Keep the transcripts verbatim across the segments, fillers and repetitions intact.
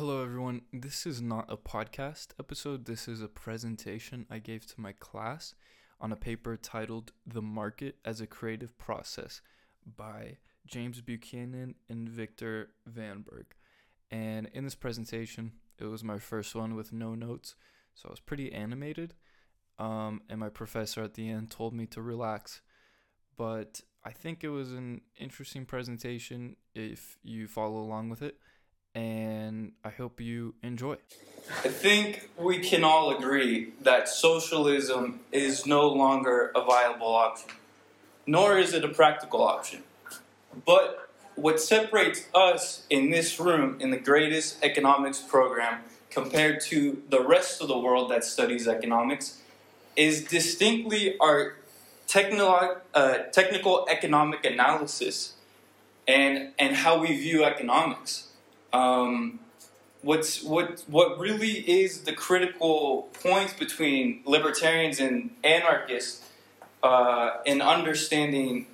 Hello everyone, this is not a podcast episode, this is a presentation I gave to my class on a paper titled The Market as a Creative Process by James Buchanan and Viktor Vanberg. And in this presentation, it was my first one with no notes, so I was pretty animated, um, and my professor at the end told me to relax, but I think it was an interesting presentation if you follow along with it. And I hope you enjoy. I think we can all agree that socialism is no longer a viable option, nor is it a practical option. But what separates us in this room in the greatest economics program compared to the rest of the world that studies economics is distinctly our technolo- uh, technical economic analysis and, and how we view economics. Um, what's, what, what really is the critical point between libertarians and anarchists uh, in understanding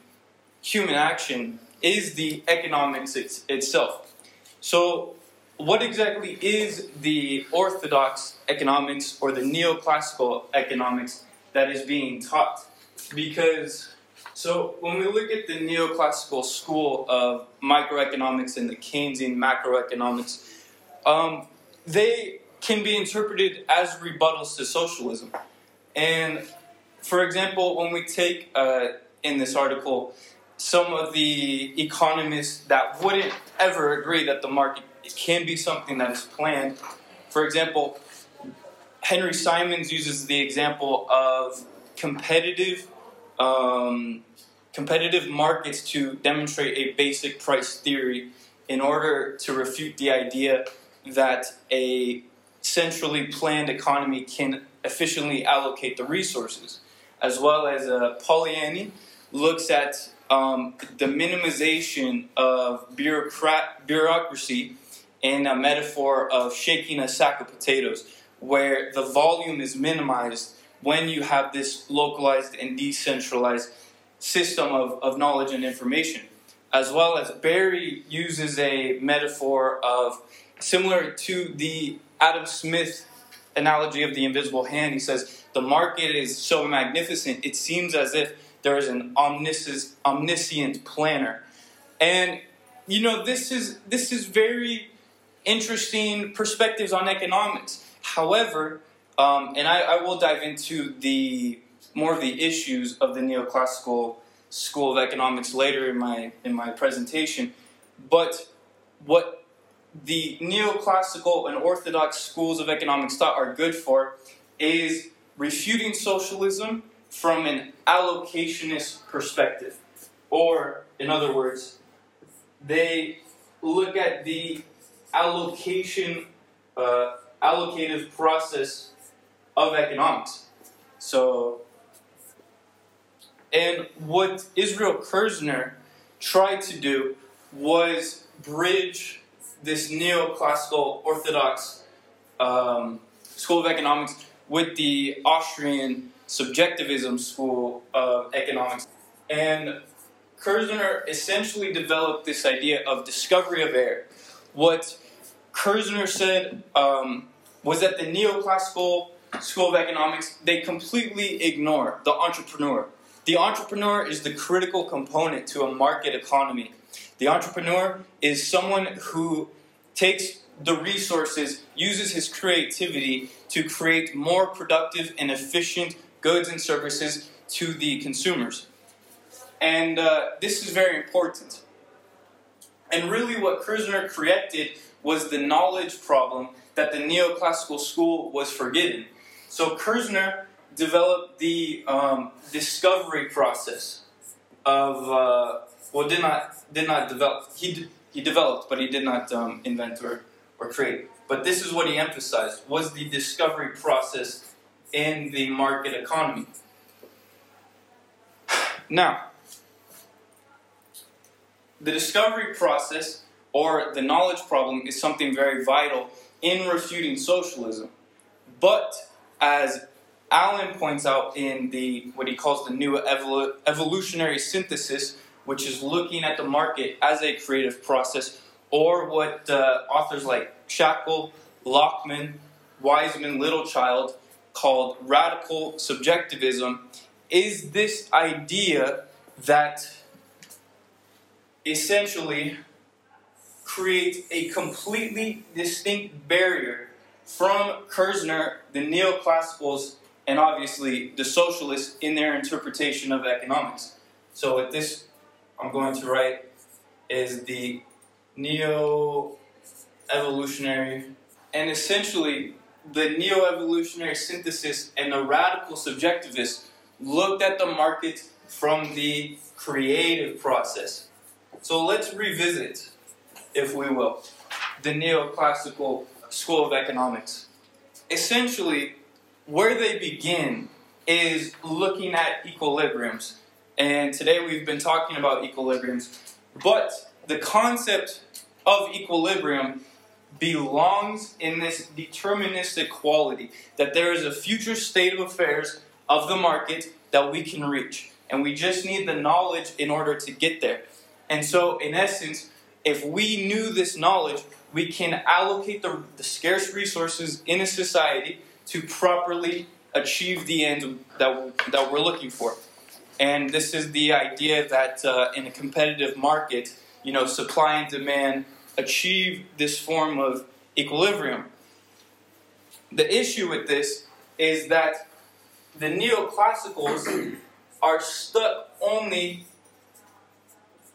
human action is the economics it's, itself. So what exactly is the orthodox economics or the neoclassical economics that is being taught? Because, so when we look at the neoclassical school of microeconomics and the Keynesian macroeconomics, um, they can be interpreted as rebuttals to socialism. And for example, when we take uh, in this article some of the economists that wouldn't ever agree that the market can be something that is planned, for example, Henry Simons uses the example of competitive Um, competitive markets to demonstrate a basic price theory in order to refute the idea that a centrally planned economy can efficiently allocate the resources, as well as uh, Polanyi looks at um, the minimization of bureaucrat- bureaucracy in a metaphor of shaking a sack of potatoes, where the volume is minimized when you have this localized and decentralized system of, of knowledge and information. As well as Barry uses a metaphor of, similar to the Adam Smith analogy of the invisible hand, he says, the market is so magnificent, it seems as if there is an omniscient, omniscient planner. And, you know, this is, this is very interesting perspectives on economics. However, Um, and I, I will dive into the more of the issues of the neoclassical school of economics later in my in my presentation. But what the neoclassical and orthodox schools of economics thought are good for is refuting socialism from an allocationist perspective. Or, in other words, they look at the allocation, uh, allocative process of economics. So, and what Israel Kirzner tried to do was bridge this neoclassical orthodox um, school of economics with the Austrian subjectivism school of economics. And Kirzner essentially developed this idea of discovery of error. What Kirzner said um, was that the neoclassical school of economics, they completely ignore the entrepreneur. The entrepreneur is the critical component to a market economy. The entrepreneur is someone who takes the resources, uses his creativity to create more productive and efficient goods and services to the consumers. And uh, this is very important. And really what Kirzner created was the knowledge problem that the neoclassical school was forgetting. So Kirzner developed the um, discovery process of, uh, well, did not did not develop. He he developed, but he did not um, invent or, or create. But this is what he emphasized, was the discovery process in the market economy. Now, the discovery process or the knowledge problem is something very vital in refuting socialism. But as Allen points out in the what he calls the new evolu- evolutionary synthesis, which is looking at the market as a creative process, or what uh, authors like Shackle, Lachmann, Wiseman, Littlechild, called radical subjectivism, is this idea that essentially creates a completely distinct barrier from Kirzner, the neoclassicals, and obviously the socialists in their interpretation of economics. So what this I'm going to write is the neo-evolutionary, and essentially the neo-evolutionary synthesis and the radical subjectivists looked at the market from the creative process. So let's revisit, if we will, the neoclassical school of economics. Essentially, where they begin is looking at equilibriums. And today we've been talking about equilibriums. But the concept of equilibrium belongs in this deterministic quality, that there is a future state of affairs of the market that we can reach. And we just need the knowledge in order to get there. And so, in essence, if we knew this knowledge, we can allocate the, the scarce resources in a society to properly achieve the end that, that we're looking for. And this is the idea that uh, in a competitive market, you know, supply and demand achieve this form of equilibrium. The issue with this is that the neoclassicals are stuck only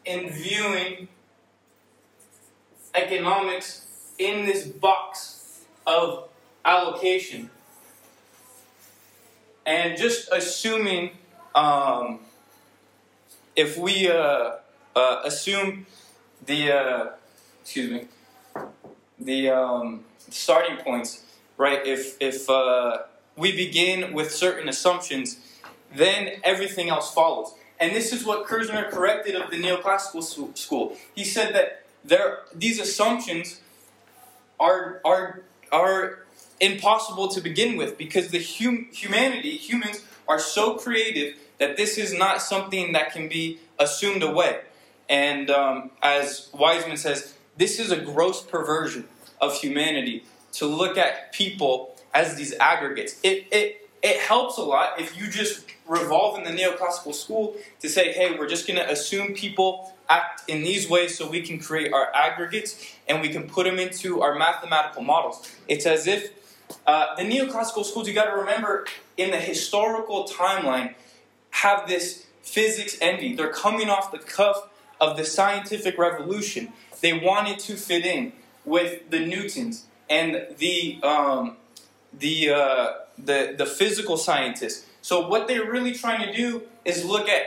in viewing economics in this box of allocation. And just assuming, um, if we uh, uh, assume the, uh, excuse me, the um, starting points, right? If, if uh, we begin with certain assumptions, then everything else follows. And this is what Kirzner corrected of the neoclassical school. He said that there, these assumptions are, are, are impossible to begin with because the hum, humanity, humans are so creative that this is not something that can be assumed away. And um, as Wiseman says, this is a gross perversion of humanity to look at people as these aggregates. It, it, it helps a lot if you just revolve in the neoclassical school to say, hey, we're just going to assume people act in these ways so we can create our aggregates and we can put them into our mathematical models. It's as if uh, the neoclassical schools, you got to remember, in the historical timeline, have this physics envy. They're coming off the cuff of the scientific revolution. They wanted to fit in with the Newtons and the um, the, uh, the the physical scientists. So what they're really trying to do is look at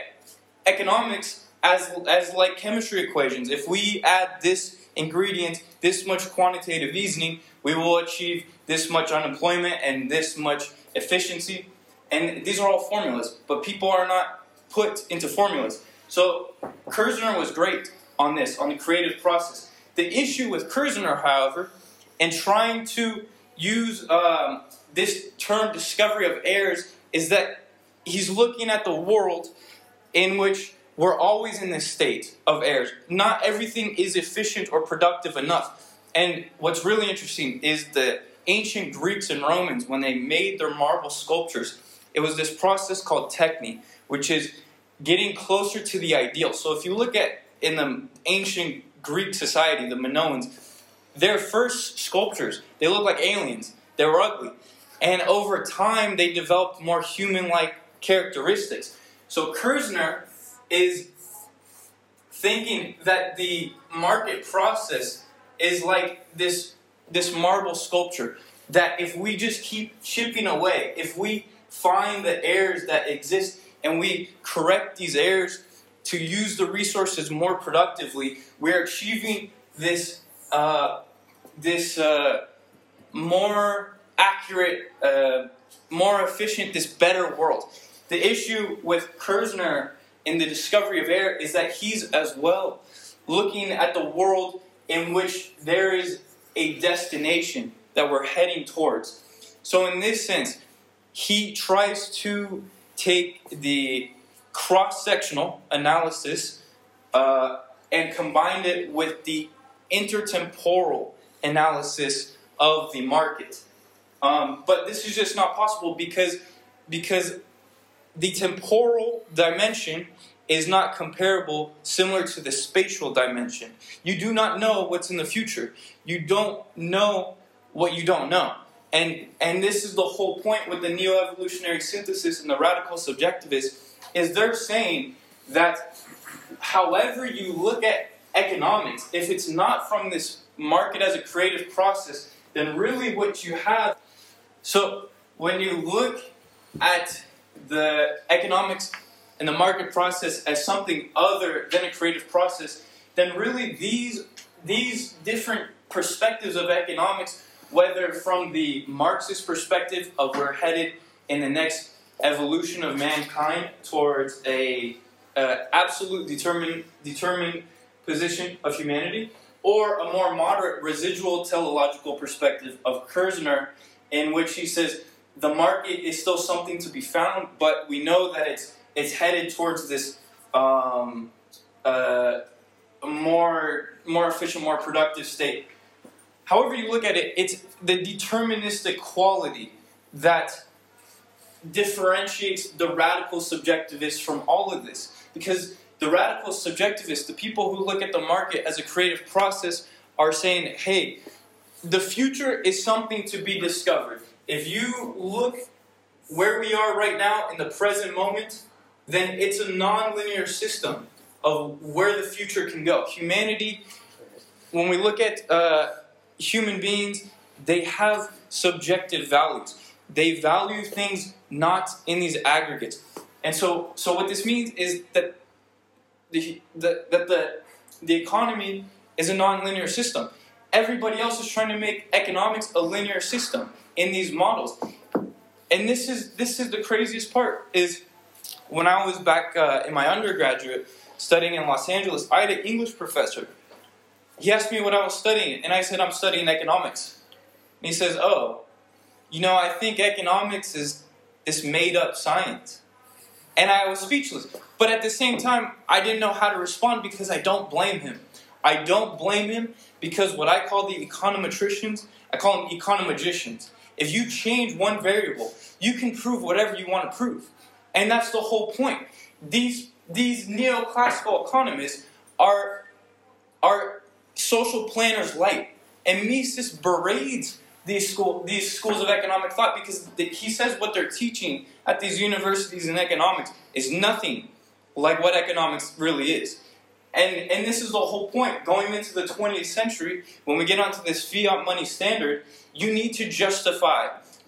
economics as as like chemistry equations. If we add this ingredient, this much quantitative easing, we will achieve this much unemployment and this much efficiency. And these are all formulas, but people are not put into formulas. So Kirzner was great on this, on the creative process. The issue with Kirzner, however, in trying to use um, this term discovery of errors, is that he's looking at the world in which we're always in this state of errors. Not everything is efficient or productive enough. And what's really interesting is the ancient Greeks and Romans, when they made their marble sculptures, it was this process called technē, which is getting closer to the ideal. So if you look at in the ancient Greek society, the Minoans, their first sculptures, they looked like aliens. They were ugly. And over time, they developed more human-like characteristics. So Kirzner is thinking that the market process is like this, this marble sculpture, that if we just keep chipping away, if we find the errors that exist and we correct these errors to use the resources more productively, we're achieving this uh, this uh, more accurate, uh, more efficient, this better world. The issue with Kirzner in the discovery of error is that he's as well looking at the world in which there is a destination that we're heading towards. So in this sense, he tries to take the cross-sectional analysis uh, and combine it with the intertemporal analysis of the market. Um, but this is just not possible because, because the temporal dimension is not comparable, similar to the spatial dimension. You do not know what's in the future. You don't know what you don't know. And, and this is the whole point with the neo-evolutionary synthesis and the radical subjectivists, is they're saying that however you look at economics, if it's not from this market as a creative process, then really what you have... So when you look at the economics and the market process as something other than a creative process, then really these, these different perspectives of economics, whether from the Marxist perspective of we're headed in the next evolution of mankind towards a uh, absolute determined, determined position of humanity, or a more moderate residual teleological perspective of Kirzner, in which he says the market is still something to be found, but we know that it's It's headed towards this um, uh, more, more efficient, more productive state. However you look at it, it's the deterministic quality that differentiates the radical subjectivists from all of this. Because the radical subjectivists, the people who look at the market as a creative process, are saying, hey, the future is something to be discovered. If you look where we are right now in the present moment, then it's a non-linear system of where the future can go. Humanity, when we look at uh, human beings, they have subjective values. They value things not in these aggregates. And so, so what this means is that the, the, that the, the economy is a non-linear system. Everybody else is trying to make economics a linear system in these models. And this is, this is the craziest part, is... When I was back uh, in my undergraduate studying in Los Angeles, I had an English professor. He asked me what I was studying, and I said, I'm studying economics. And he says, oh, you know, I think economics is this made-up science. And I was speechless. But at the same time, I didn't know how to respond because I don't blame him. I don't blame him because what I call the econometricians, I call them economagicians. If you change one variable, you can prove whatever you want to prove. And that's the whole point. These, these neoclassical economists are, are social planners light. And Mises berates these, school, these schools of economic thought because the, he says what they're teaching at these universities in economics is nothing like what economics really is. And, and this is the whole point. Going into the twentieth century, when we get onto this fiat money standard, you need to justify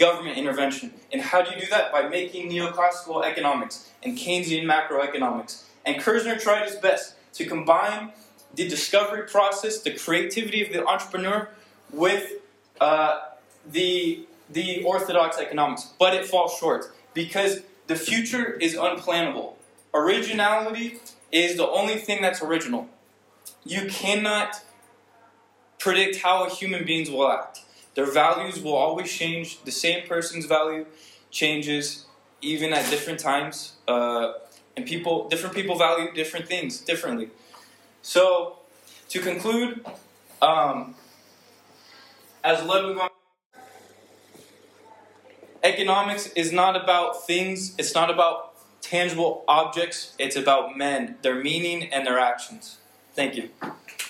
government intervention. And how do you do that? By making neoclassical economics and Keynesian macroeconomics. And Kirzner tried his best to combine the discovery process, the creativity of the entrepreneur, with uh, the, the orthodox economics. But it falls short because the future is unplannable. Originality is the only thing that's original. You cannot predict how a human being will act. Their values will always change. The same person's value changes even at different times. Uh, and people, different people value different things differently. So, to conclude, um, as Lachmann, economics is not about things. It's not about tangible objects. It's about men, their meaning, and their actions. Thank you.